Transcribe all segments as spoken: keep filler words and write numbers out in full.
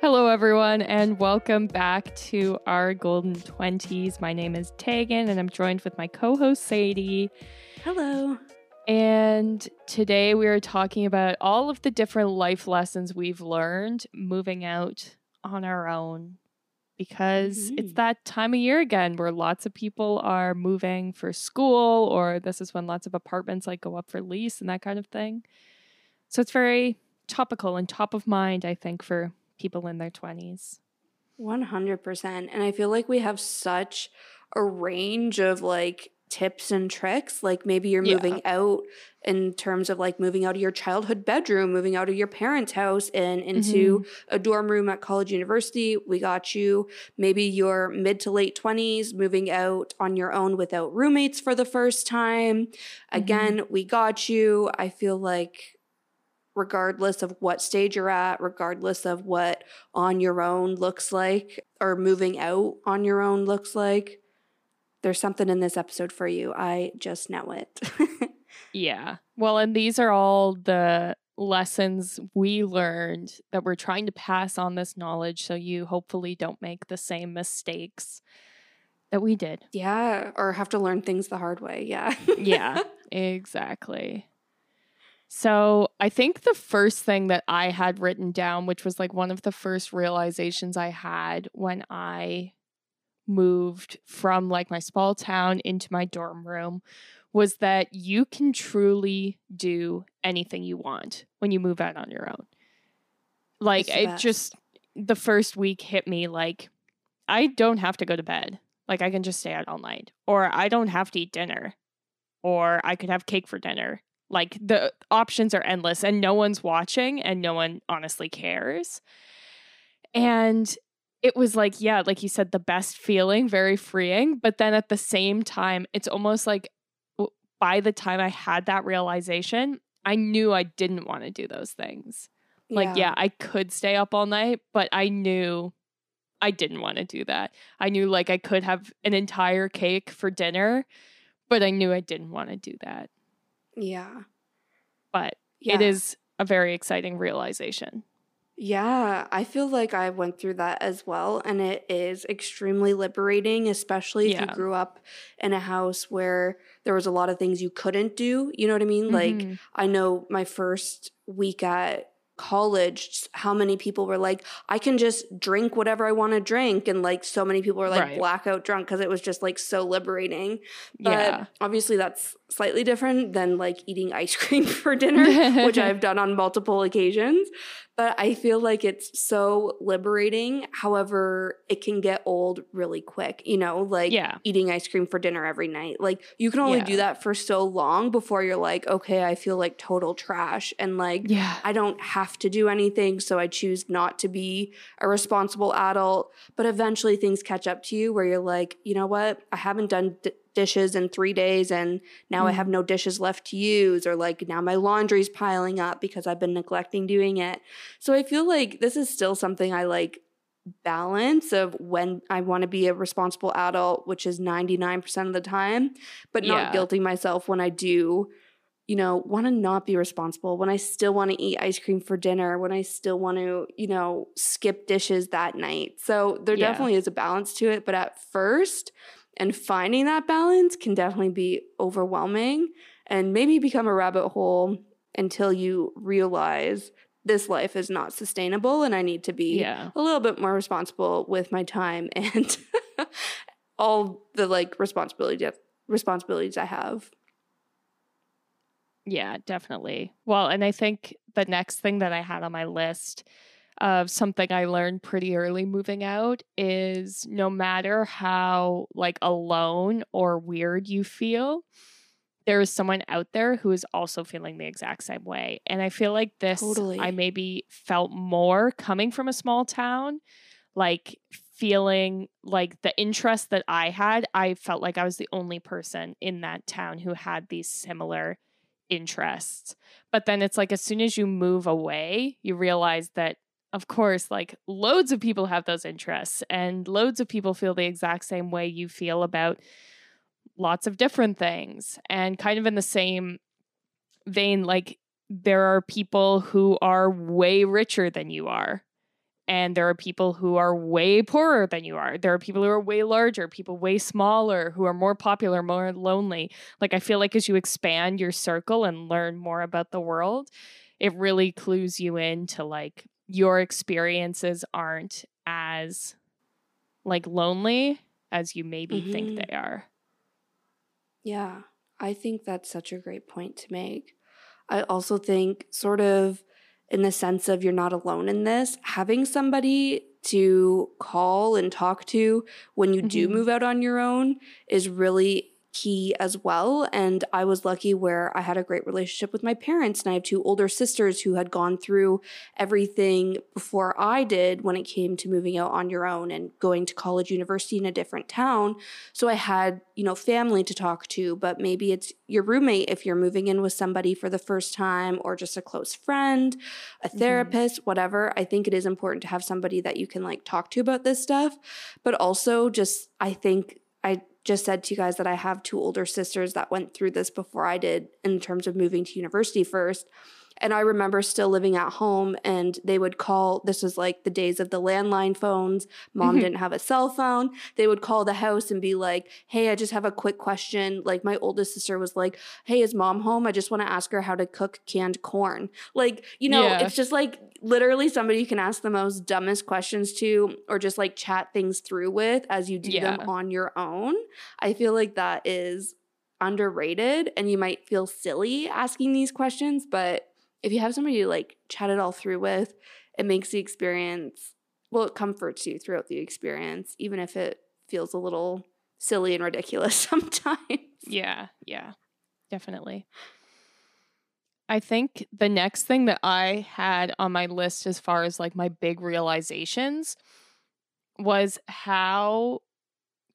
Hello, everyone, and welcome back to Our Golden twenties. My name is Tegan, and I'm joined with my co-host, Sadie. Hello. And today we are talking about all of the different life lessons we've learned moving out on our own, because mm-hmm. it's that time of year again where lots of people are moving for school, or this is when lots of apartments like go up for lease and that kind of thing. So it's very topical and top of mind, I think, for people in their twenties. one hundred percent. And I feel like we have such a range of like tips and tricks. Like maybe you're yeah. moving out in terms of like moving out of your childhood bedroom, moving out of your parents' house and into mm-hmm. a dorm room at college, university. We got you. Maybe you're mid to late twenties, moving out on your own without roommates for the first time. Mm-hmm. Again, we got you. I feel like regardless of what stage you're at, regardless of what on your own looks like or moving out on your own looks like, there's something in this episode for you. I just know it. Yeah. Well, and these are all the lessons we learned that we're trying to pass on this knowledge so you hopefully don't make the same mistakes that we did. Yeah. Or have to learn things the hard way. Yeah. Yeah, exactly. So I think the first thing that I had written down, which was like one of the first realizations I had when I moved from like my small town into my dorm room, was that you can truly do anything you want when you move out on your own. Like it just, the first week hit me like, I don't have to go to bed. Like I can just stay out all night, or I don't have to eat dinner, or I could have cake for dinner. Like the options are endless and no one's watching and no one honestly cares. And it was like, yeah, like you said, the best feeling, very freeing. But then at the same time, it's almost like by the time I had that realization, I knew I didn't want to do those things. Like, yeah, yeah I could stay up all night, but I knew I didn't want to do that. I knew like I could have an entire cake for dinner, but I knew I didn't want to do that. Yeah. But yeah. It is a very exciting realization. Yeah. I feel like I went through that as well. And it is extremely liberating, especially if yeah. you grew up in a house where there was a lot of things you couldn't do. You know what I mean? Mm-hmm. Like I know my first week at college, how many people were like, I can just drink whatever I want to drink. And like so many people were like right. blackout drunk because it was just like so liberating. But yeah. obviously that's slightly different than like eating ice cream for dinner, which I've done on multiple occasions. But I feel like it's so liberating. However, it can get old really quick, you know, like yeah. eating ice cream for dinner every night. Like you can only yeah. do that for so long before you're like, okay, I feel like total trash. And like, yeah. I don't have to do anything. So I choose not to be a responsible adult. But eventually things catch up to you where you're like, you know what? I haven't done d- dishes in three days and now mm. I have no dishes left to use, or like now my laundry's piling up because I've been neglecting doing it. So I feel like this is still something I like balance of when I want to be a responsible adult, which is ninety-nine percent of the time, but not yeah. guilting myself when I do, you know, want to not be responsible, when I still want to eat ice cream for dinner, when I still want to, you know, skip dishes that night. So there yeah. definitely is a balance to it. But at first, and finding that balance can definitely be overwhelming and maybe become a rabbit hole until you realize this life is not sustainable and I need to be yeah. a little bit more responsible with my time and all the like responsibility responsibilities I have. Yeah, definitely. Well, and I think the next thing that I had on my list of something I learned pretty early moving out is no matter how like alone or weird you feel, there is someone out there who is also feeling the exact same way. And I feel like this, totally. I maybe felt more coming from a small town, like feeling like the interest that I had, I felt like I was the only person in that town who had these similar interests. But then it's like, as soon as you move away, you realize that of course, like loads of people have those interests and loads of people feel the exact same way you feel about lots of different things. And kind of in the same vein, like there are people who are way richer than you are. And there are people who are way poorer than you are. There are people who are way larger, people way smaller, who are more popular, more lonely. Like, I feel like as you expand your circle and learn more about the world, it really clues you into like your experiences aren't as like lonely as you maybe mm-hmm. think they are. Yeah, I think that's such a great point to make. I also think sort of in the sense of you're not alone in this, having somebody to call and talk to when you mm-hmm. do move out on your own is really key as well. And I was lucky where I had a great relationship with my parents, and I have two older sisters who had gone through everything before I did when it came to moving out on your own and going to college, university in a different town. So I had, you know, family to talk to, but maybe it's your roommate if you're moving in with somebody for the first time, or just a close friend, a therapist, mm-hmm. whatever. I think it is important to have somebody that you can like talk to about this stuff, but also just, I think I just said to you guys that I have two older sisters that went through this before I did in terms of moving to university first. And I remember still living at home, and they would call, this was like the days of the landline phones. Mom mm-hmm. didn't have a cell phone. They would call the house and be like, hey, I just have a quick question. Like my oldest sister was like, hey, is mom home? I just want to ask her how to cook canned corn. Like, you know, yeah. it's just like literally somebody you can ask the most dumbest questions to, or just like chat things through with as you do yeah. them on your own. I feel like that is underrated, and you might feel silly asking these questions, but if you have somebody to like chat it all through with, it makes the experience, well, it comforts you throughout the experience, even if it feels a little silly and ridiculous sometimes. Yeah, yeah, definitely. I think the next thing that I had on my list as far as like my big realizations was how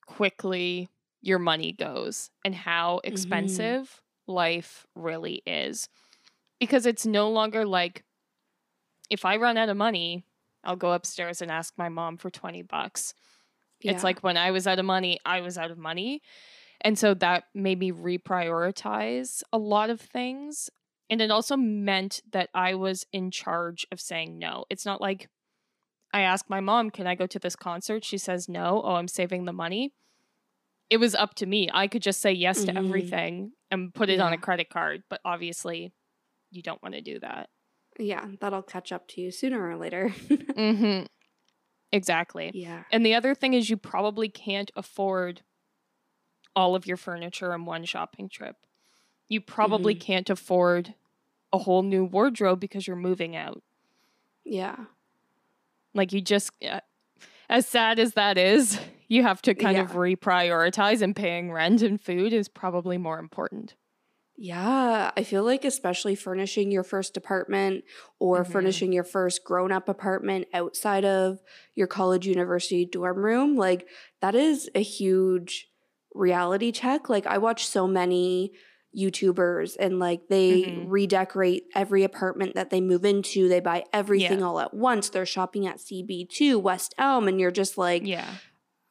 quickly your money goes and how expensive mm-hmm. life really is. Because it's no longer like, if I run out of money, I'll go upstairs and ask my mom for twenty bucks. Yeah. It's like when I was out of money, I was out of money. And so that made me reprioritize a lot of things. And it also meant that I was in charge of saying no. It's not like I asked my mom, can I go to this concert? She says no. Oh, I'm saving the money. It was up to me. I could just say yes mm-hmm. to everything and put it yeah. on a credit card. But obviously, you don't want to do that. Yeah, that'll catch up to you sooner or later. mm-hmm. Exactly. Yeah. And the other thing is you probably can't afford all of your furniture in one shopping trip. You probably mm-hmm. can't afford a whole new wardrobe because you're moving out. Yeah. Like you just, uh, as sad as that is, you have to kind yeah. of reprioritize, and paying rent and food is probably more important. Yeah, I feel like especially furnishing your first apartment or mm-hmm. furnishing your first grown-up apartment outside of your college, university dorm room, like that is a huge reality check. Like I watch so many YouTubers and like they mm-hmm. redecorate every apartment that they move into. They buy everything yeah. all at once. They're shopping at C B two, West Elm, and you're just like, yeah.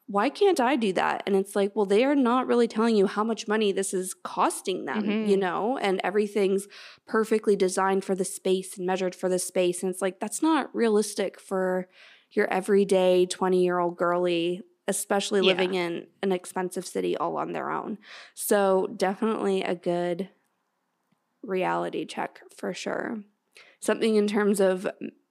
why can't I do that? And it's like, well, they are not really telling you how much money this is costing them, mm-hmm. you know, and everything's perfectly designed for the space and measured for the space. And it's like, that's not realistic for your everyday twenty-year-old girly, especially yeah. living in an expensive city all on their own. So definitely a good reality check for sure. Something in terms of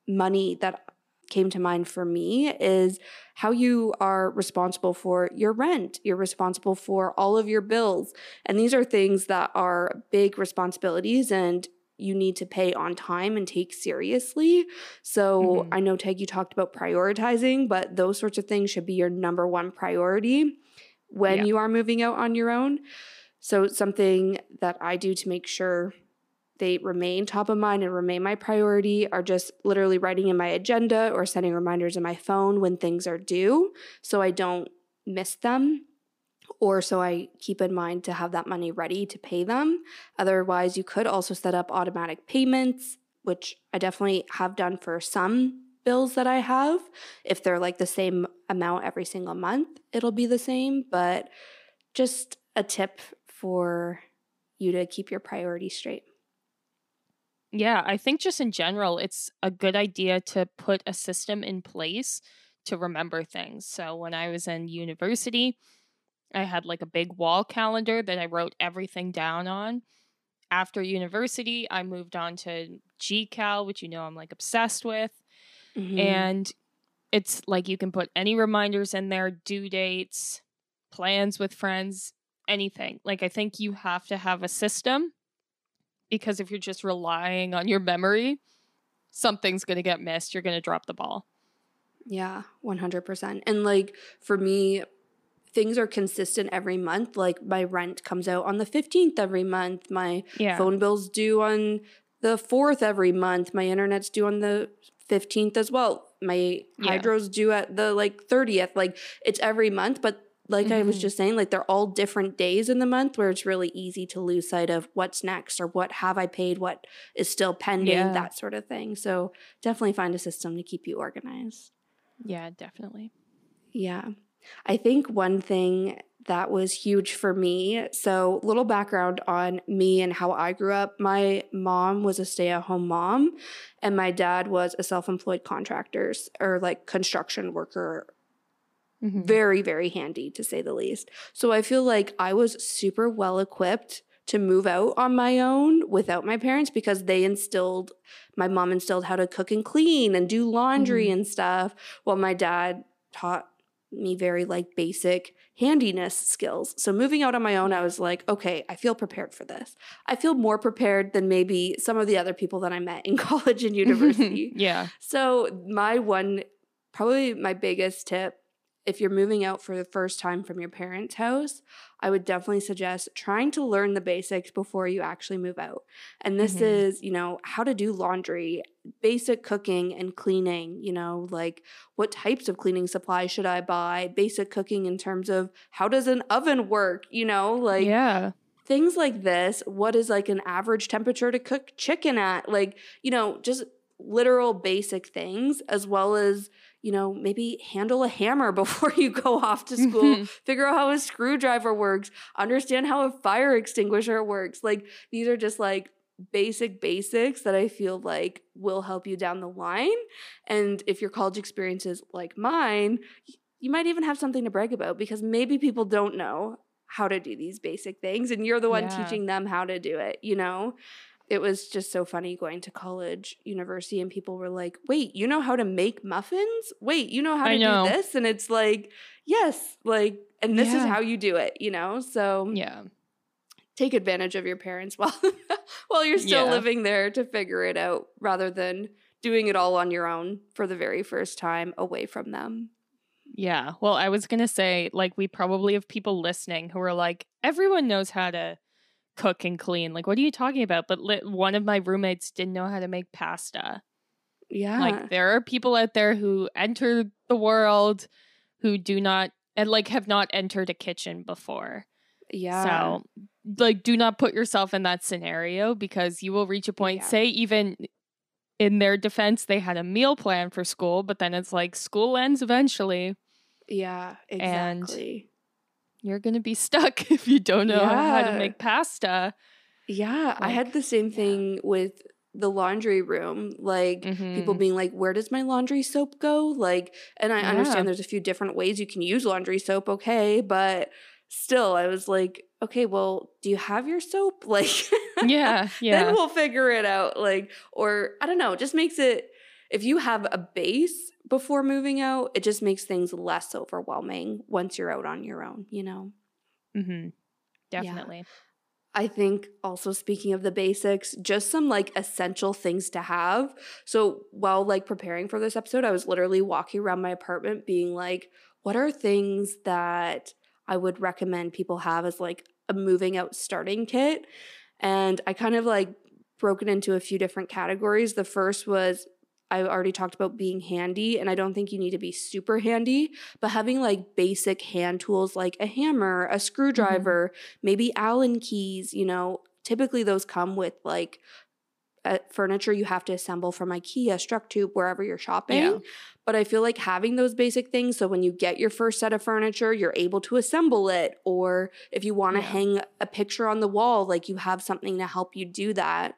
money that came to mind for me is how you are responsible for your rent. You're responsible for all of your bills. And these are things that are big responsibilities and you need to pay on time and take seriously. So mm-hmm. I know, Teg, you talked about prioritizing, but those sorts of things should be your number one priority when yeah. you are moving out on your own. So something that I do to make sure they remain top of mind and remain my priority are just literally writing in my agenda or sending reminders in my phone when things are due so I don't miss them, or so I keep in mind to have that money ready to pay them. Otherwise, you could also set up automatic payments, which I definitely have done for some bills that I have. If they're like the same amount every single month, it'll be the same. But just a tip for you to keep your priorities straight. Yeah, I think just in general, it's a good idea to put a system in place to remember things. So when I was in university, I had like a big wall calendar that I wrote everything down on. After university, I moved on to G Cal, which you know I'm like obsessed with. Mm-hmm. And it's like you can put any reminders in there, due dates, plans with friends, anything. Like I think you have to have a system, because if you're just relying on your memory, something's going to get missed. You're going to drop the ball. Yeah, one hundred percent. And like for me, things are consistent every month. Like my rent comes out on the fifteenth every month. My yeah. phone bill's due on the fourth every month. My internet's due on the fifteenth as well. My yeah. hydro's due at the like thirtieth. Like it's every month, but like mm-hmm. I was just saying, like they're all different days in the month where it's really easy to lose sight of what's next or what have I paid, what is still pending, yeah. that sort of thing. So definitely find a system to keep you organized. Yeah, definitely. Yeah. I think one thing that was huge for me, so little background on me and how I grew up. My mom was a stay-at-home mom and my dad was a self-employed contractor or like construction worker. Mm-hmm. Very, very handy to say the least. So I feel like I was super well equipped to move out on my own without my parents, because they instilled, my mom instilled how to cook and clean and do laundry mm-hmm. and stuff, while my dad taught me very like basic handiness skills. So moving out on my own, I was like, okay, I feel prepared for this. I feel more prepared than maybe some of the other people that I met in college and university. Yeah. So my one, probably my biggest tip, if you're moving out for the first time from your parents' house, I would definitely suggest trying to learn the basics before you actually move out. And this mm-hmm. is, you know, how to do laundry, basic cooking and cleaning, you know, like what types of cleaning supplies should I buy, basic cooking in terms of how does an oven work, you know, like yeah. things like this. What is like an average temperature to cook chicken at? Like, you know, just literal basic things, as well as, you know, maybe handle a hammer before you go off to school, figure out how a screwdriver works, understand how a fire extinguisher works. Like these are just like basic basics that I feel like will help you down the line. And if your college experience is like mine, you might even have something to brag about, because maybe people don't know how to do these basic things and you're the one yeah. teaching them how to do it, you know? It was just so funny going to college, university, and people were like, wait, you know how to make muffins? Wait, you know how to know. do this? And it's like, yes, like, and this yeah. is how you do it, you know? So yeah, take advantage of your parents while while you're still yeah. living there to figure it out, rather than doing it all on your own for the very first time away from them. Yeah. Well, I was going to say, like, we probably have people listening who are like, everyone knows how to cook and clean. Like, what are you talking about? But li- one of my roommates didn't know how to make pasta. Yeah. Like, there are people out there who enter the world who do not, and like have not entered a kitchen before. Yeah. So, like, do not put yourself in that scenario, because you will reach a point, yeah. say even in their defense, they had a meal plan for school, but then it's like school ends eventually. Yeah, exactly. And you're going to be stuck if you don't know yeah. how to make pasta. Yeah. Like, I had the same thing yeah. with the laundry room. Like mm-hmm. people being like, where does my laundry soap go? Like, and I yeah. understand there's a few different ways you can use laundry soap. Okay. But still, I was like, okay, well, do you have your soap? Like, yeah, yeah. then we'll figure it out. Like, or I don't know, it just makes it, if you have a base before moving out, it just makes things less overwhelming once you're out on your own, you know? Mm-hmm. Definitely. Yeah. I think also, speaking of the basics, just some like essential things to have. So while like preparing for this episode, I was literally walking around my apartment being like, what are things that I would recommend people have as like a moving out starting kit? And I kind of like broke it into a few different categories. The first was, I already talked about being handy, and I don't think you need to be super handy, but having like basic hand tools like a hammer, a screwdriver, mm-hmm. maybe Allen keys, you know, typically those come with like uh, furniture you have to assemble from IKEA, StrucTube, wherever you're shopping. Yeah. But I feel like having those basic things, so when you get your first set of furniture, you're able to assemble it. Or if you want to yeah. hang a picture on the wall, like you have something to help you do that.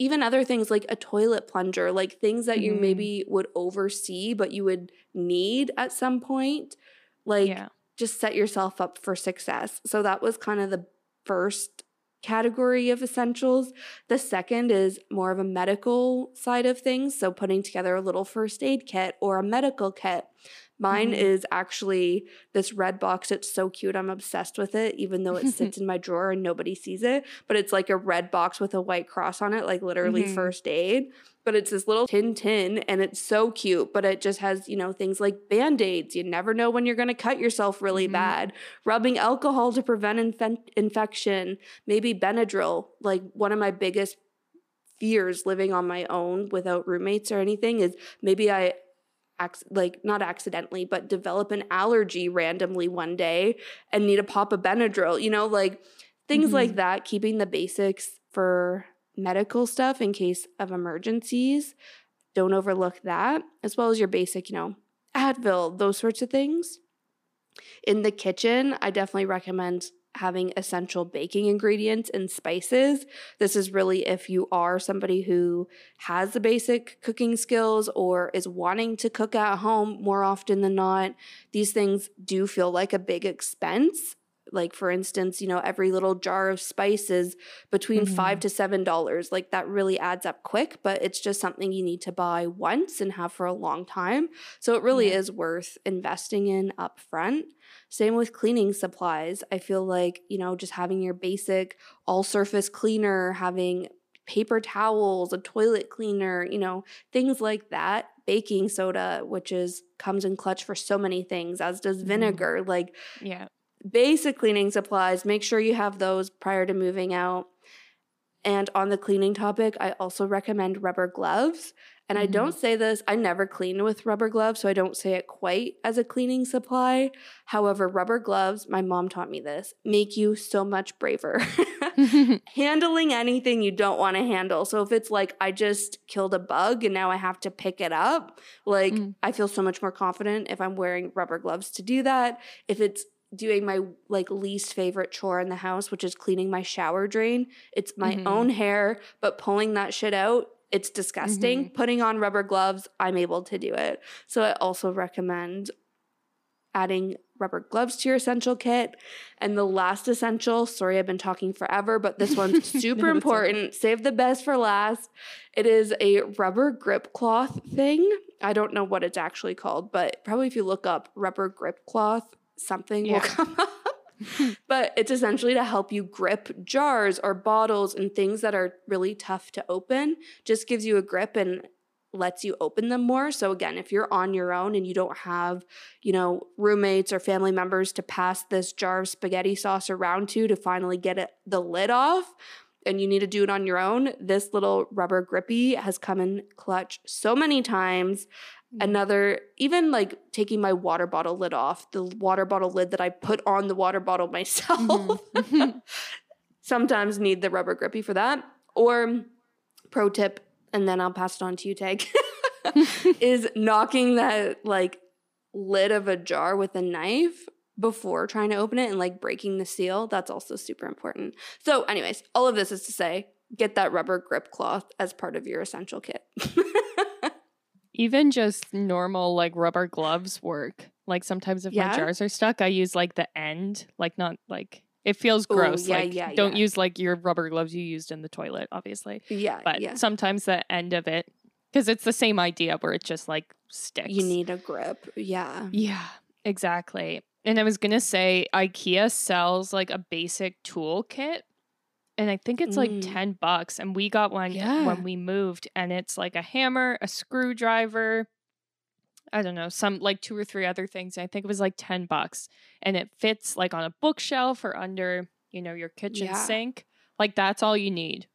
Even other things like a toilet plunger, like things that you mm. maybe would oversee but you would need at some point. Like yeah. just set yourself up for success. So that was kind of the first category of essentials. The second is more of a medical side of things. So putting together a little first aid kit or a medical kit. Mine mm-hmm. is actually this red box. It's so cute. I'm obsessed with it, even though it sits in my drawer and nobody sees it. But it's like a red box with a white cross on it, like literally mm-hmm. first aid. But it's this little tin tin and it's so cute. But it just has, you know, things like Band-Aids. You never know when you're going to cut yourself really mm-hmm. bad. Rubbing alcohol to prevent inf- infection. Maybe Benadryl, like one of my biggest fears living on my own without roommates or anything is maybe I – like not accidentally, but develop an allergy randomly one day and need to pop a Benadryl, you know, like things mm-hmm. like that, keeping the basics for medical stuff in case of emergencies. Don't overlook that, as well as your basic, you know, Advil, those sorts of things. In the kitchen, I definitely recommend having essential baking ingredients and spices. This is really if you are somebody who has the basic cooking skills or is wanting to cook at home more often than not. These things do feel like a big expense. Like for instance, you know, every little jar of spice is between mm-hmm. five to seven dollars. Like that really adds up quick, but it's just something you need to buy once and have for a long time. So it really yeah. is worth investing in upfront. Same with cleaning supplies. I feel like, you know, just having your basic all-surface cleaner, having paper towels, a toilet cleaner, you know, things like that. Baking soda, which is comes in clutch for so many things, as does vinegar. Mm-hmm. Like, yeah. basic cleaning supplies, make sure you have those prior to moving out. And on the cleaning topic, I also recommend rubber gloves. And mm-hmm. I don't say this, I never clean with rubber gloves, so I don't say it quite as a cleaning supply. However, rubber gloves, my mom taught me this, make you so much braver. Handling anything you don't want to handle. So if it's like, I just killed a bug and now I have to pick it up, like mm. I feel so much more confident if I'm wearing rubber gloves to do that. If it's doing my like least favorite chore in the house, which is cleaning my shower drain. It's my mm-hmm. own hair, but pulling that shit out, it's disgusting. Mm-hmm. Putting on rubber gloves, I'm able to do it. So I also recommend adding rubber gloves to your essential kit. And the last essential, sorry, I've been talking forever, but this one's super no, important. Okay. Save the best for last. It is a rubber grip cloth thing. I don't know what it's actually called, but probably if you look up rubber grip cloth, something yeah. will come up. But it's essentially to help you grip jars or bottles and things that are really tough to open. Just gives you a grip and lets you open them more. So again, if you're on your own and you don't have, you know, roommates or family members to pass this jar of spaghetti sauce around to to finally get it, the lid off, and you need to do it on your own, this little rubber grippy has come in clutch so many times. Another, even like taking my water bottle lid off, the water bottle lid that I put on the water bottle myself, mm-hmm. sometimes need the rubber grippy for that. Or pro tip, and then I'll pass it on to you, Tag, is knocking that like lid of a jar with a knife before trying to open it and like breaking the seal. That's also super important. So anyways, all of this is to say, get that rubber grip cloth as part of your essential kit. Even just normal like rubber gloves work. Like sometimes if yeah. my jars are stuck, I use like the end, like not like it feels gross. Ooh, yeah, like yeah, don't yeah. use like your rubber gloves you used in the toilet, obviously. Yeah. But yeah. sometimes the end of it, because it's the same idea where it just like sticks. You need a grip. Yeah. Yeah, exactly. And I was going to say IKEA sells like a basic tool kit. And I think it's like mm. ten bucks. And we got one yeah. when we moved. And it's like a hammer, a screwdriver, I don't know, some like two or three other things. And I think it was like ten bucks. And it fits like on a bookshelf or under, you know, your kitchen yeah. sink. Like that's all you need.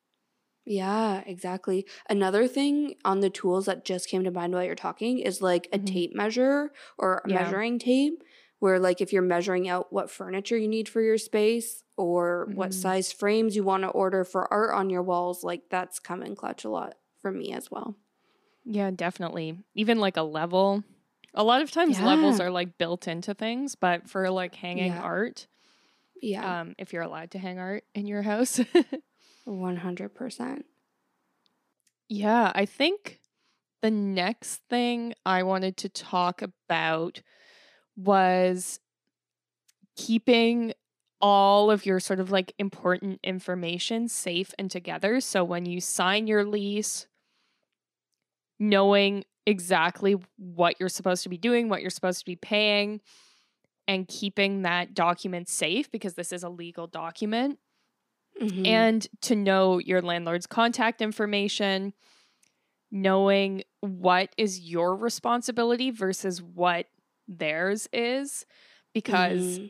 Yeah, exactly. Another thing on the tools that just came to mind while you're talking is like a mm-hmm. tape measure or yeah. measuring tape. Where like if you're measuring out what furniture you need for your space, or mm-hmm. what size frames you want to order for art on your walls. Like, that's come in clutch a lot for me as well. Yeah, definitely. Even like a level. A lot of times yeah. levels are like built into things, but for like hanging yeah. art, yeah, um, if you're allowed to hang art in your house. one hundred percent. Yeah, I think the next thing I wanted to talk about was keeping all of your sort of like important information safe and together. So when you sign your lease, knowing exactly what you're supposed to be doing, what you're supposed to be paying, and keeping that document safe, because this is a legal document. Mm-hmm. And to know your landlord's contact information, knowing what is your responsibility versus what theirs is, because mm-hmm.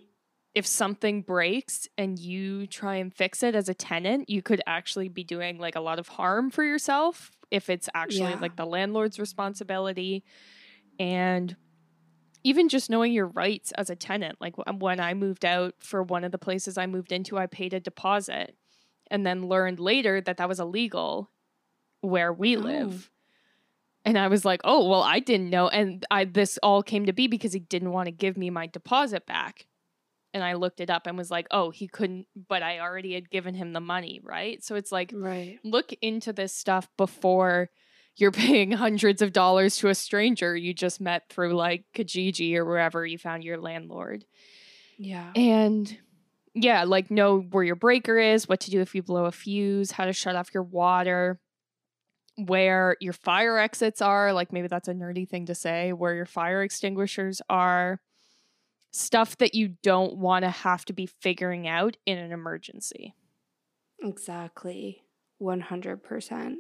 if something breaks and you try and fix it as a tenant, you could actually be doing like a lot of harm for yourself if it's actually yeah. like the landlord's responsibility. And even just knowing your rights as a tenant. Like when I moved out for one of the places I moved into, I paid a deposit and then learned later that that was illegal where we live. Oh. And I was like, oh, well, I didn't know. And I this all came to be because he didn't want to give me my deposit back. And I looked it up and was like, oh, he couldn't, but I already had given him the money, right? So it's like, right. look into this stuff before you're paying hundreds of dollars to a stranger you just met through like Kijiji or wherever you found your landlord. Yeah. And yeah, like know where your breaker is, what to do if you blow a fuse, how to shut off your water, where your fire exits are. Like maybe that's a nerdy thing to say, where your fire extinguishers are, stuff that you don't want to have to be figuring out in an emergency. Exactly. one hundred percent.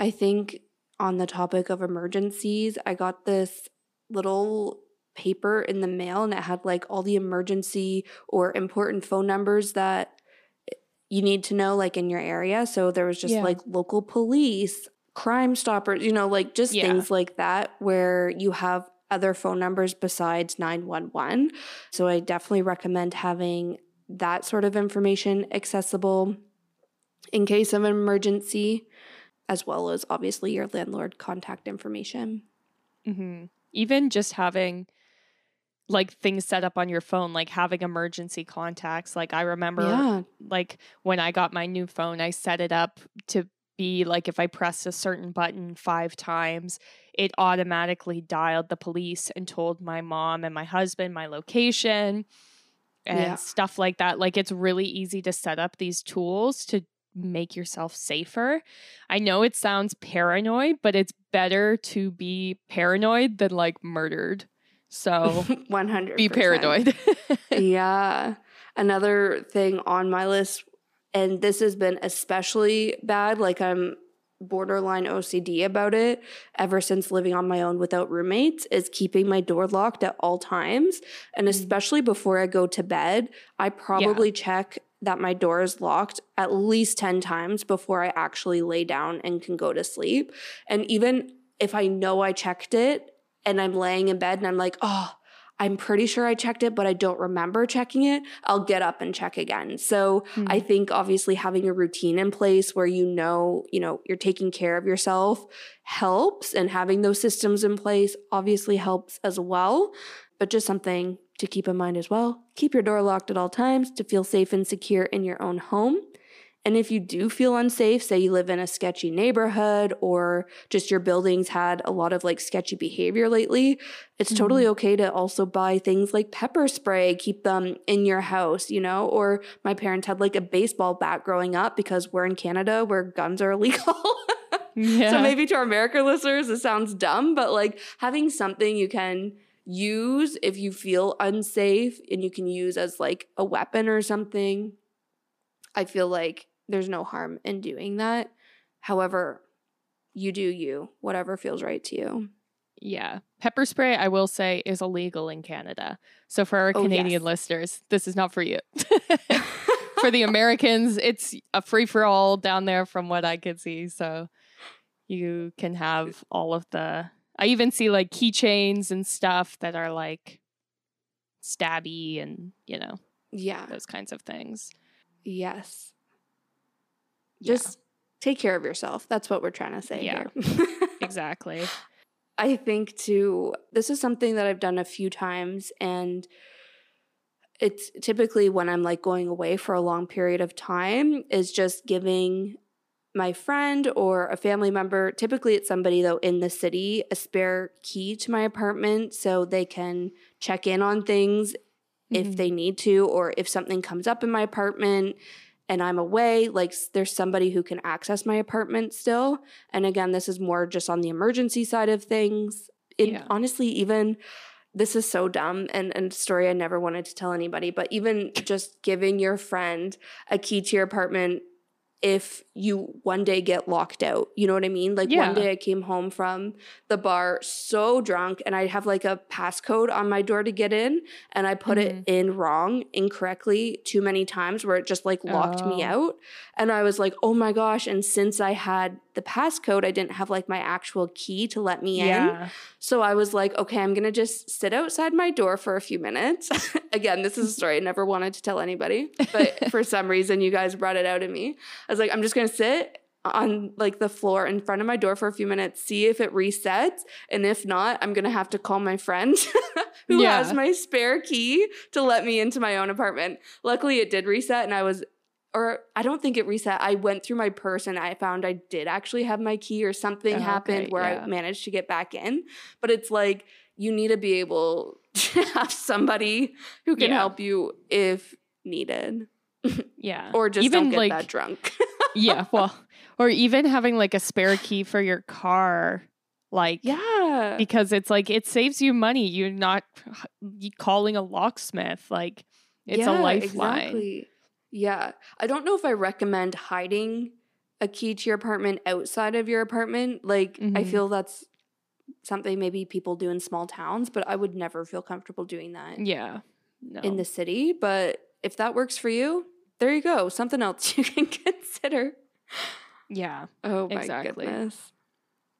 I think on the topic of emergencies, I got this little paper in the mail and it had like all the emergency or important phone numbers that you need to know like in your area. So there was just yeah. like local police, Crime Stoppers, you know, like just yeah. things like that where you have other phone numbers besides nine one one. So I definitely recommend having that sort of information accessible in case of an emergency, as well as obviously your landlord contact information. Mm-hmm. Even just having like things set up on your phone, like having emergency contacts. Like I remember yeah. like when I got my new phone, I set it up to be like if I pressed a certain button five times, it automatically dialed the police and told my mom and my husband my location and yeah. stuff like that. Like it's really easy to set up these tools to make yourself safer. I know it sounds paranoid, but it's better to be paranoid than like murdered. So one hundred percent. Be paranoid. Yeah. Another thing on my list, and this has been especially bad, like I'm borderline O C D about it ever since living on my own without roommates, is keeping my door locked at all times. And especially before I go to bed, I probably yeah. check that my door is locked at least ten times before I actually lay down and can go to sleep. And even if I know I checked it and I'm laying in bed and I'm like, oh, I'm pretty sure I checked it, but I don't remember checking it, I'll get up and check again. So mm-hmm. I think obviously having a routine in place where you know, you know, you're taking care of yourself helps, and having those systems in place obviously helps as well. But just something to keep in mind as well. Keep your door locked at all times to feel safe and secure in your own home. And if you do feel unsafe, say you live in a sketchy neighborhood or just your building's had a lot of like sketchy behavior lately, it's mm-hmm. totally okay to also buy things like pepper spray, keep them in your house, you know, or my parents had like a baseball bat growing up because we're in Canada where guns are illegal. yeah. So maybe to our American listeners, it sounds dumb, but like having something you can use if you feel unsafe and you can use as like a weapon or something, I feel like there's no harm in doing that. However, you do you, whatever feels right to you. Yeah. Pepper spray, I will say, is illegal in Canada. So for our oh, Canadian yes. listeners, this is not for you. For the Americans, it's a free-for-all down there from what I could see. So you can have all of the... I even see like keychains and stuff that are like stabby and, you know, yeah, those kinds of things. Yes. Yeah. Just take care of yourself. That's what we're trying to say yeah, here. Exactly. I think too, this is something that I've done a few times, and it's typically when I'm like going away for a long period of time, is just giving my friend or a family member, typically it's somebody though in the city, a spare key to my apartment so they can check in on things mm-hmm. if they need to, or if something comes up in my apartment and I'm away, like there's somebody who can access my apartment still. And again, this is more just on the emergency side of things. It, yeah. Honestly, even this is so dumb and, and a story I never wanted to tell anybody, but even just giving your friend a key to your apartment if you one day get locked out. You know what I mean? Like yeah. one day I came home from the bar so drunk, and I have like a passcode on my door to get in, and I put mm-hmm. it in wrong, incorrectly, too many times where it just like locked oh. me out. And I was like, oh my gosh. And since I had the passcode, I didn't have like my actual key to let me yeah. in. So I was like, okay, I'm going to just sit outside my door for a few minutes. Again, this is a story I never wanted to tell anybody, but for some reason you guys brought it out of me. I was like, I'm just going to sit on like the floor in front of my door for a few minutes, see if it resets. And if not, I'm going to have to call my friend who yeah. has my spare key to let me into my own apartment. Luckily it did reset, and I was, or I don't think it reset. I went through my purse and I found I did actually have my key, or something oh, happened okay, where yeah. I managed to get back in. But it's like, you need to be able to have somebody who can yeah. help you if needed. Yeah. Or just even don't get like, that drunk. Yeah. Well, or even having like a spare key for your car. Like, yeah, because it's like, it saves you money. You're not calling a locksmith. Like it's yeah, a lifeline. Exactly. Yeah. I don't know if I recommend hiding a key to your apartment outside of your apartment. Like mm-hmm. I feel that's something maybe people do in small towns, but I would never feel comfortable doing that. Yeah. No. In the city. But if that works for you, there you go. Something else you can consider. Yeah. Oh my exactly. goodness.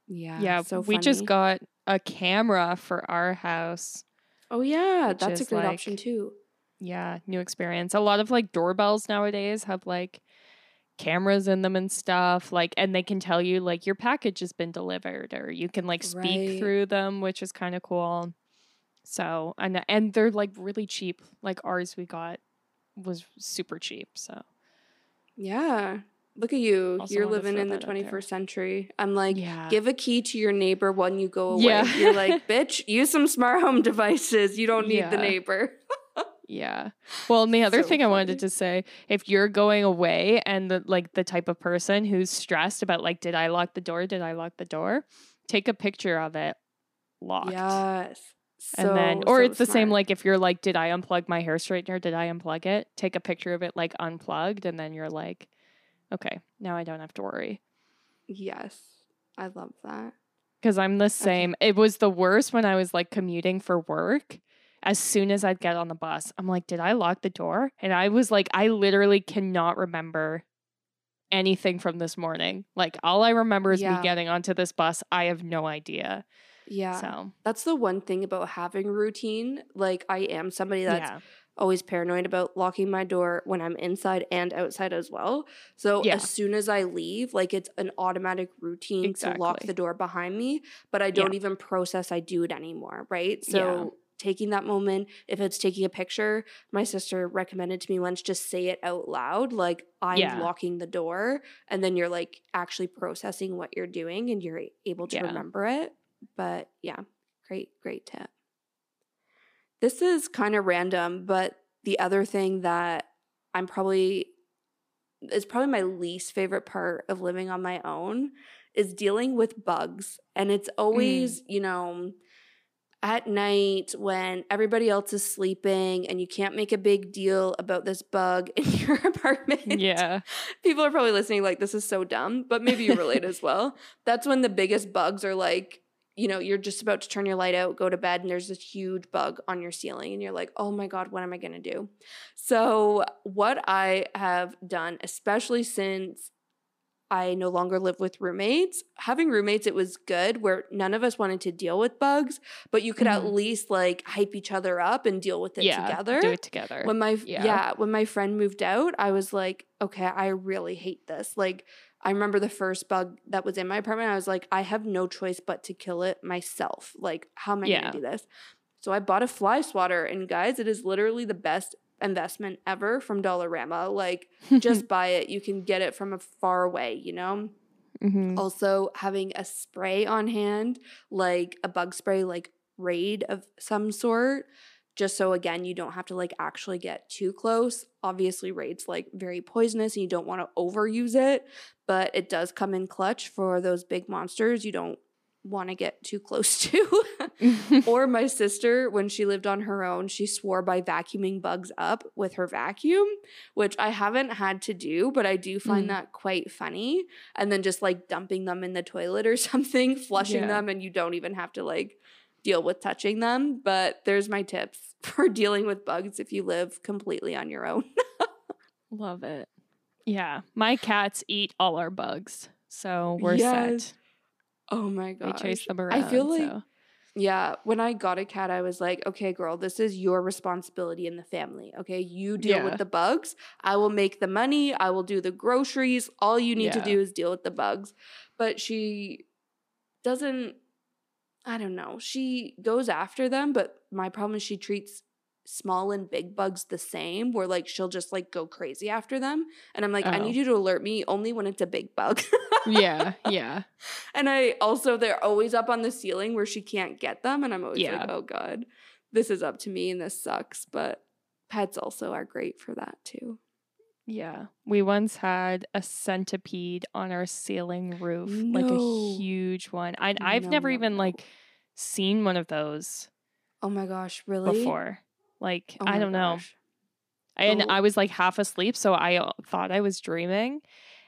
Yeah. Yeah. So we funny. just got a camera for our house. Oh yeah. That's a great like, option too. Yeah. New experience. A lot of like doorbells nowadays have like cameras in them and stuff, like, and they can tell you like your package has been delivered, or you can like speak right. through them, which is kind of cool. So, and, and they're like really cheap. Like ours we got was super cheap. So yeah, look at you. Also, you're living in the twenty-first century. I'm like, yeah. give a key to your neighbor when you go away. Yeah. You're like, bitch, use some smart home devices. You don't need yeah. the neighbor. Yeah. Well, and the other so thing funny. I wanted to say, if you're going away and the, like the type of person who's stressed about like, did I lock the door? Did I lock the door? Take a picture of it locked. Yes. So, and then, or so it's the smart. Same, like if you're like, did I unplug my hair straightener? Did I unplug it? Take a picture of it like unplugged, and then you're like, okay, now I don't have to worry. Yes. I love that. Because I'm the same. Okay. It was the worst when I was like commuting for work. As soon as I'd get on the bus, I'm like, did I lock the door? And I was like, I literally cannot remember anything from this morning. Like all I remember is yeah. me getting onto this bus. I have no idea. Yeah. So that's the one thing about having a routine. Like I am somebody that's yeah. always paranoid about locking my door when I'm inside and outside as well. So yeah. as soon as I leave, like it's an automatic routine exactly. to lock the door behind me, but I don't yeah. even process I do it anymore. Right. So yeah. taking that moment, if it's taking a picture, my sister recommended to me once, just say it out loud, like I'm yeah. locking the door, and then you're like actually processing what you're doing and you're able to yeah. remember it. But yeah, great, great tip. This is kind of random, but the other thing that I'm probably, is probably my least favorite part of living on my own, is dealing with bugs. And it's always, mm. you know, at night when everybody else is sleeping and you can't make a big deal about this bug in your apartment. Yeah. People are probably listening like, this is so dumb, but maybe you relate as well. That's when the biggest bugs are like, you know, you're just about to turn your light out, go to bed, and there's this huge bug on your ceiling and you're like, oh my God, what am I going to do? So what I have done, especially since I no longer live with roommates. Having roommates, it was good where none of us wanted to deal with bugs, but you could mm-hmm. at least like hype each other up and deal with it yeah, together. Do it together. When my yeah. yeah, when my friend moved out, I was like, okay, I really hate this. Like, I remember the first bug that was in my apartment, I was like, I have no choice but to kill it myself. Like, how am I yeah. going to do this? So I bought a fly swatter, and guys, it is literally the best investment ever from Dollarama. Like, just buy it. You can get it from a far away, you know? Mm-hmm. Also, having a spray on hand, like a bug spray, like Raid of some sort, just so, again, you don't have to, like, actually get too close. Obviously, Raid's, like, very poisonous, and you don't want to overuse it, but it does come in clutch for those big monsters you don't want to get too close to. Or my sister, when she lived on her own, she swore by vacuuming bugs up with her vacuum, which I haven't had to do, but I do find mm. that quite funny. And then just like dumping them in the toilet or something, flushing yeah. them, and you don't even have to like deal with touching them. But there's my tips for dealing with bugs if you live completely on your own. Love it. Yeah. My cats eat all our bugs, so we're yes. set. Oh my gosh. We chase them around. I feel like, so. yeah, when I got a cat, I was like, okay, girl, this is your responsibility in the family. Okay, you deal yeah. with the bugs. I will make the money. I will do the groceries. All you need yeah. to do is deal with the bugs. But she doesn't, I don't know. She goes after them, but my problem is she treats small and big bugs the same, where like she'll just like go crazy after them, and I'm like, oh. I need you to alert me only when it's a big bug. yeah yeah and I also, they're always up on the ceiling where she can't get them, and I'm always yeah. like, oh god, this is up to me and this sucks. But pets also are great for that too. Yeah, we once had a centipede on our ceiling roof. No. Like a huge one. I, I've no, never no, even no. like seen one of those oh my gosh really before. Like, oh I don't gosh. know. And oh. I was like half asleep, so I thought I was dreaming.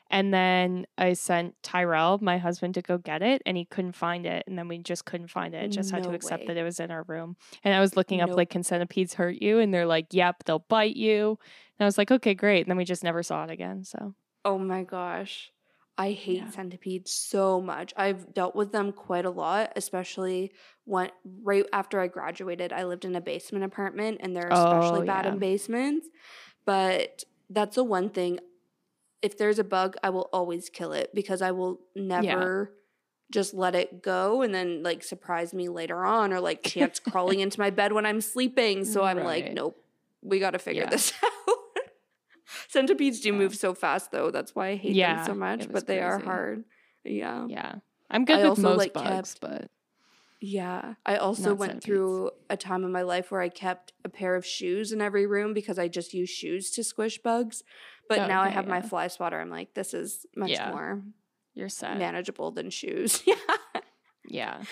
And then I sent Tyrell, my husband, to go get it, and he couldn't find it. And then we just couldn't find it. Just no had to accept way. that it was in our room. And I was looking nope. up, like, can centipedes hurt you? And they're like, yep, they'll bite you. And I was like, okay, great. And then we just never saw it again. So, oh my gosh. I hate yeah. centipedes so much. I've dealt with them quite a lot, especially when, right after I graduated, I lived in a basement apartment, and they're especially oh, bad yeah. in basements. But that's the one thing. If there's a bug, I will always kill it, because I will never yeah. just let it go and then like surprise me later on, or like chance crawling into my bed when I'm sleeping. So I'm right. like, nope, we got to figure yeah. this out. Centipedes do yeah. move so fast, though. That's why I hate yeah, them so much, but they crazy. are hard. Yeah. Yeah. I'm good I with also, most like, bugs, kept, but... Yeah. I also went centipedes. through a time in my life where I kept a pair of shoes in every room because I just use shoes to squish bugs. But oh, now okay, I have yeah. my fly swatter. I'm like, this is much yeah. more You're sad. manageable than shoes. yeah. Yeah.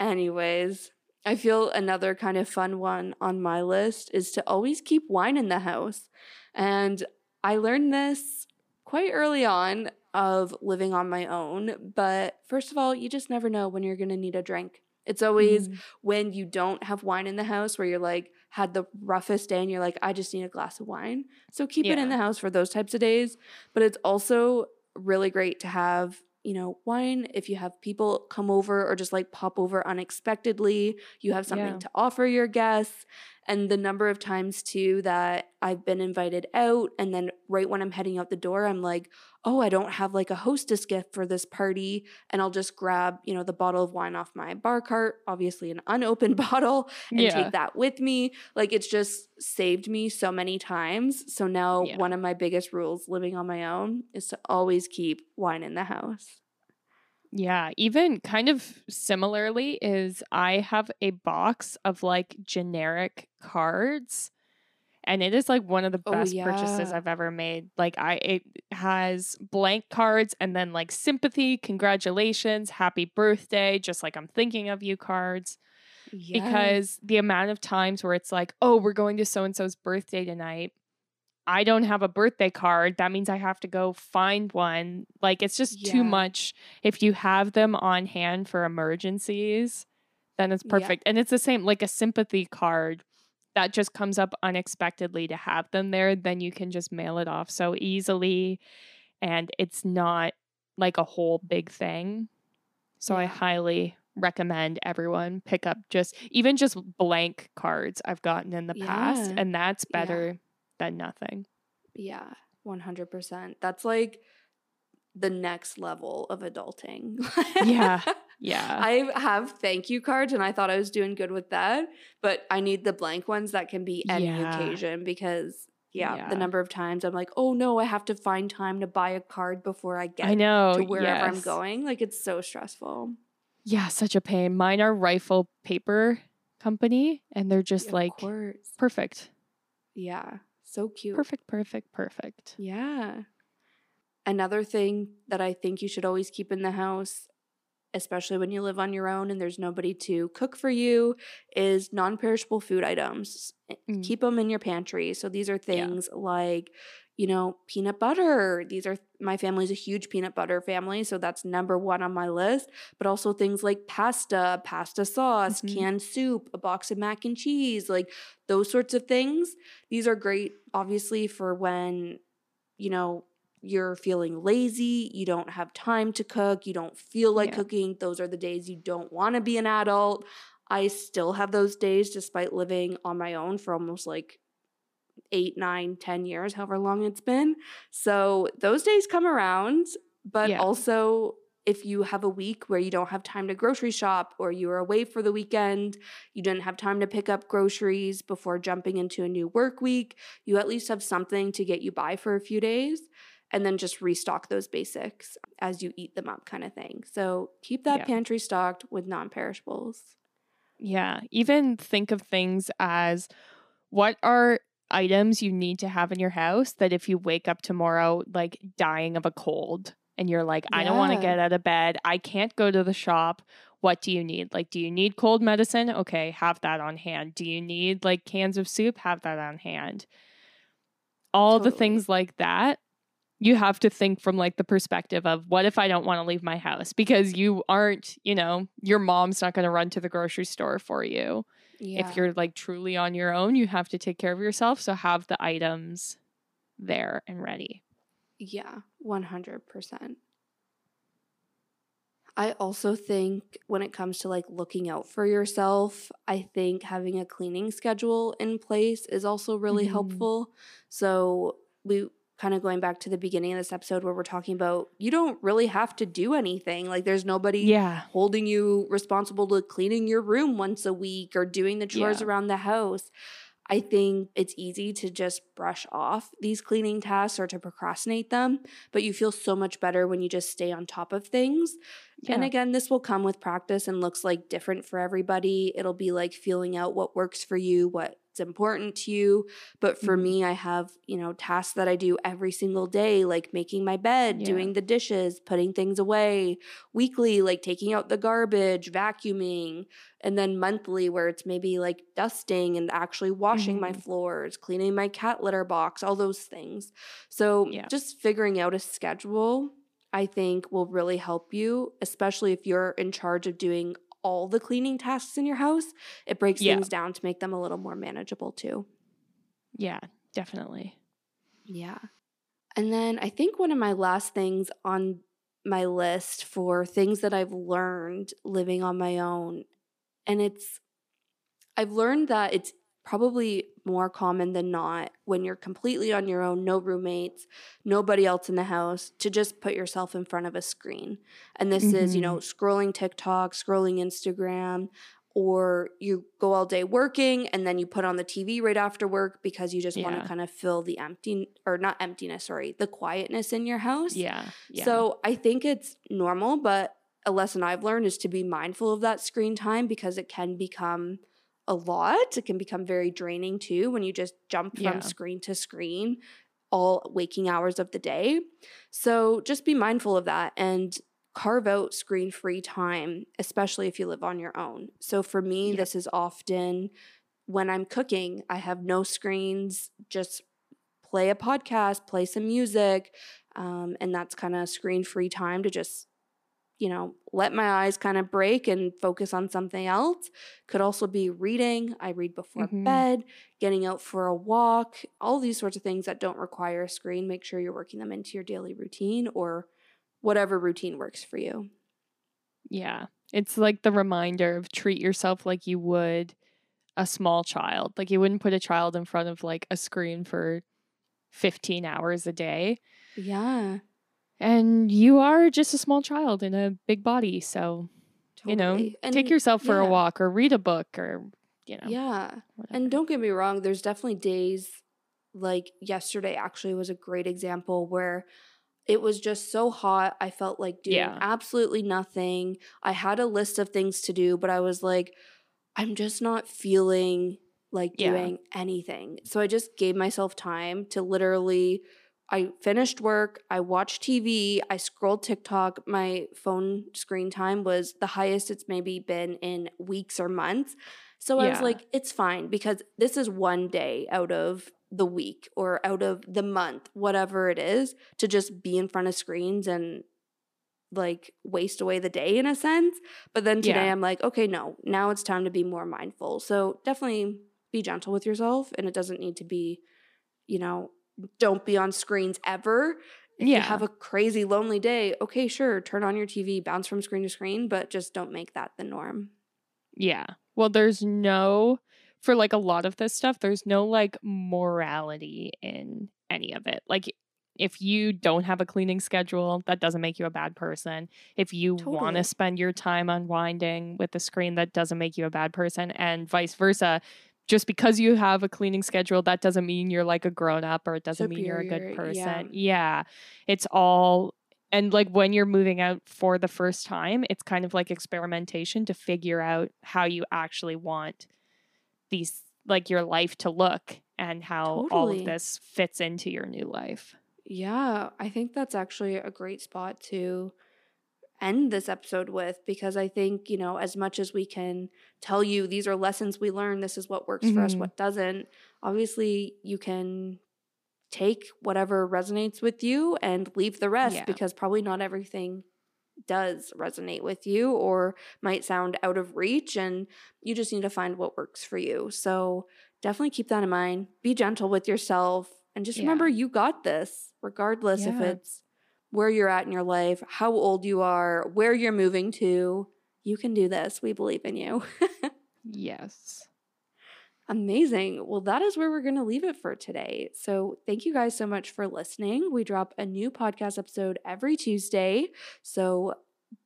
Anyways, I feel another kind of fun one on my list is to always keep wine in the house. And I learned this quite early on of living on my own, but first of all, you just never know when you're going to need a drink. It's always mm. when you don't have wine in the house where you're like had the roughest day and you're like, I just need a glass of wine. So keep yeah. it in the house for those types of days. But it's also really great to have, you know, wine if you have people come over or just like pop over unexpectedly. You have something yeah. to offer your guests. And the number of times, too, that I've been invited out, and then right when I'm heading out the door, I'm like, oh, I don't have, like, a hostess gift for this party, and I'll just grab, you know, the bottle of wine off my bar cart, obviously an unopened bottle, and yeah. take that with me. Like, it's just saved me so many times. So now yeah. one of my biggest rules living on my own is to always keep wine in the house. Yeah, even kind of similarly is I have a box of like generic cards, and it is like one of the best oh, yeah. purchases I've ever made. Like I, it has blank cards and then like sympathy, congratulations, happy birthday, just like I'm thinking of you cards. Yes. Because the amount of times where it's like, oh, we're going to so-and-so's birthday tonight. I don't have a birthday card. That means I have to go find one. Like, it's just yeah. too much. If you have them on hand for emergencies, then it's perfect. Yeah. And it's the same, like a sympathy card that just comes up unexpectedly to have them there. Then you can just mail it off so easily. And it's not like a whole big thing. So yeah. I highly recommend everyone pick up just even just blank cards I've gotten in the yeah. past, and that's better yeah. than nothing. Yeah, one hundred percent. That's like the next level of adulting. Yeah. Yeah. I have thank you cards and I thought I was doing good with that, but I need the blank ones that can be any yeah. occasion because yeah, yeah, the number of times I'm like, oh no, I have to find time to buy a card before I get I know, to wherever yes. I'm going. Like it's so stressful. Yeah, such a pain. Mine are Rifle Paper Company and they're just yeah, like perfect. Yeah. So cute. Perfect, perfect, perfect. Yeah. Another thing that I think you should always keep in the house, especially when you live on your own and there's nobody to cook for you, is non-perishable food items. Mm. Keep them in your pantry. So these are things yeah. like, you know, peanut butter. These are – my family's a huge peanut butter family, so that's number one on my list. But also things like pasta, pasta sauce, mm-hmm. canned soup, a box of mac and cheese, like those sorts of things. These are great, obviously, for when, you know – you're feeling lazy, you don't have time to cook, you don't feel like yeah. cooking. Those are the days you don't want to be an adult. I still have those days despite living on my own for almost like eight, nine, ten years, however long it's been. So those days come around, but yeah. also if you have a week where you don't have time to grocery shop or you are away for the weekend, you didn't have time to pick up groceries before jumping into a new work week, you at least have something to get you by for a few days. And then just restock those basics as you eat them up kind of thing. So keep that yeah. pantry stocked with non-perishables. Yeah. Even think of things as what are items you need to have in your house that if you wake up tomorrow, like dying of a cold and you're like, I yeah. don't want to get out of bed. I can't go to the shop. What do you need? Like, do you need cold medicine? Okay. Have that on hand. Do you need like cans of soup? Have that on hand. All totally. The things like that. You have to think from like the perspective of what if I don't want to leave my house, because you aren't, you know, your mom's not going to run to the grocery store for you. Yeah. If you're like truly on your own, you have to take care of yourself. So have the items there and ready. Yeah, one hundred percent. I also think when it comes to like looking out for yourself, I think having a cleaning schedule in place is also really mm-hmm. helpful. So we... kind of going back to the beginning of this episode where we're talking about you don't really have to do anything. Like there's nobody yeah. holding you responsible to cleaning your room once a week or doing the chores yeah. around the house. I think it's easy to just brush off these cleaning tasks or to procrastinate them, but you feel so much better when you just stay on top of things. Yeah. And again, this will come with practice and looks like different for everybody. It'll be like feeling out what works for you, what important to you. But for me, I have, you know, tasks that I do every single day, like making my bed, yeah. doing the dishes, putting things away, weekly, like taking out the garbage, vacuuming, and then monthly where it's maybe like dusting and actually washing mm-hmm. my floors, cleaning my cat litter box, all those things. So yeah. just figuring out a schedule, I think, will really help you, especially if you're in charge of doing all the cleaning tasks in your house. It breaks yeah. things down to make them a little more manageable too. Yeah, definitely. Yeah. And then I think one of my last things on my list for things that I've learned living on my own, and it's, I've learned that it's probably more common than not when you're completely on your own, no roommates, nobody else in the house, to just put yourself in front of a screen. And this mm-hmm. is, you know, scrolling TikTok, scrolling Instagram, or you go all day working and then you put on the T V right after work because you just yeah. want to kind of fill the empty or not emptiness, sorry, the quietness in your house. Yeah. yeah. So I think it's normal, but a lesson I've learned is to be mindful of that screen time because it can become a lot. It can become very draining too when you just jump from yeah. screen to screen all waking hours of the day. So just be mindful of that and carve out screen-free time, especially if you live on your own. So for me, yeah. this is often when I'm cooking, I have no screens, just play a podcast, play some music, um, and that's kind of screen-free time to just you know, let my eyes kind of break and focus on something else. Could also be reading. I read before mm-hmm. bed, getting out for a walk, all these sorts of things that don't require a screen. Make sure you're working them into your daily routine or whatever routine works for you. Yeah. It's like the reminder of treat yourself like you would a small child. Like you wouldn't put a child in front of like a screen for fifteen hours a day. Yeah. And you are just a small child in a big body. So, totally. You know, and take yourself for yeah. a walk or read a book or, you know. Yeah. Whatever. And don't get me wrong. There's definitely days like yesterday actually was a great example where it was just so hot. I felt like doing yeah. absolutely nothing. I had a list of things to do, but I was like, I'm just not feeling like yeah. doing anything. So I just gave myself time to literally, I finished work, I watched T V, I scrolled TikTok. My phone screen time was the highest it's maybe been in weeks or months. So I yeah. was like, it's fine because this is one day out of the week or out of the month, whatever it is, to just be in front of screens and like waste away the day in a sense. But then today yeah. I'm like, okay, no, now it's time to be more mindful. So definitely be gentle with yourself, and it doesn't need to be, you know, don't be on screens ever. If yeah. you have a crazy lonely day, okay, sure, turn on your T V, bounce from screen to screen, but just don't make that the norm. Yeah. Well, there's no For, like, a lot of this stuff, there's no, like, morality in any of it. Like, if you don't have a cleaning schedule, that doesn't make you a bad person. If you totally. want to spend your time unwinding with the screen, that doesn't make you a bad person, and vice versa. Just because you have a cleaning schedule, that doesn't mean you're, like, a grown-up, or it doesn't Superior, mean you're a good person. Yeah. yeah. It's all... And, like, when you're moving out for the first time, it's kind of like experimentation to figure out how you actually want these like your life to look and how totally. all of this fits into your new life. Yeah, I think that's actually a great spot to end this episode with, because I think, you know, as much as we can tell you these are lessons we learned, this is what works mm-hmm. for us, what doesn't, obviously you can take whatever resonates with you and leave the rest yeah. because probably not everything does resonate with you or might sound out of reach, and you just need to find what works for you. So definitely keep that in mind. Be gentle with yourself, and just yeah. remember you got this, regardless yeah. if it's where you're at in your life, how old you are, where you're moving to. You can do this. We believe in you. Yes. Amazing. Well, that is where we're going to leave it for today. So thank you guys so much for listening. We drop a new podcast episode every Tuesday. So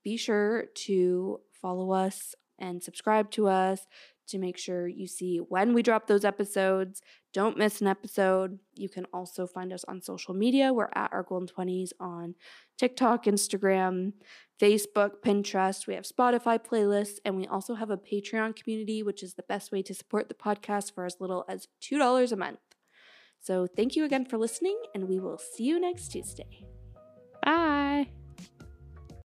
be sure to follow us and subscribe to us to make sure you see when we drop those episodes. Don't miss an episode. You can also find us on social media. We're at Our Golden twenties on TikTok, Instagram, Facebook, Pinterest. We have Spotify playlists, and we also have a Patreon community, which is the best way to support the podcast for as little as two dollars a month. So thank you again for listening, and we will see you next Tuesday. Bye.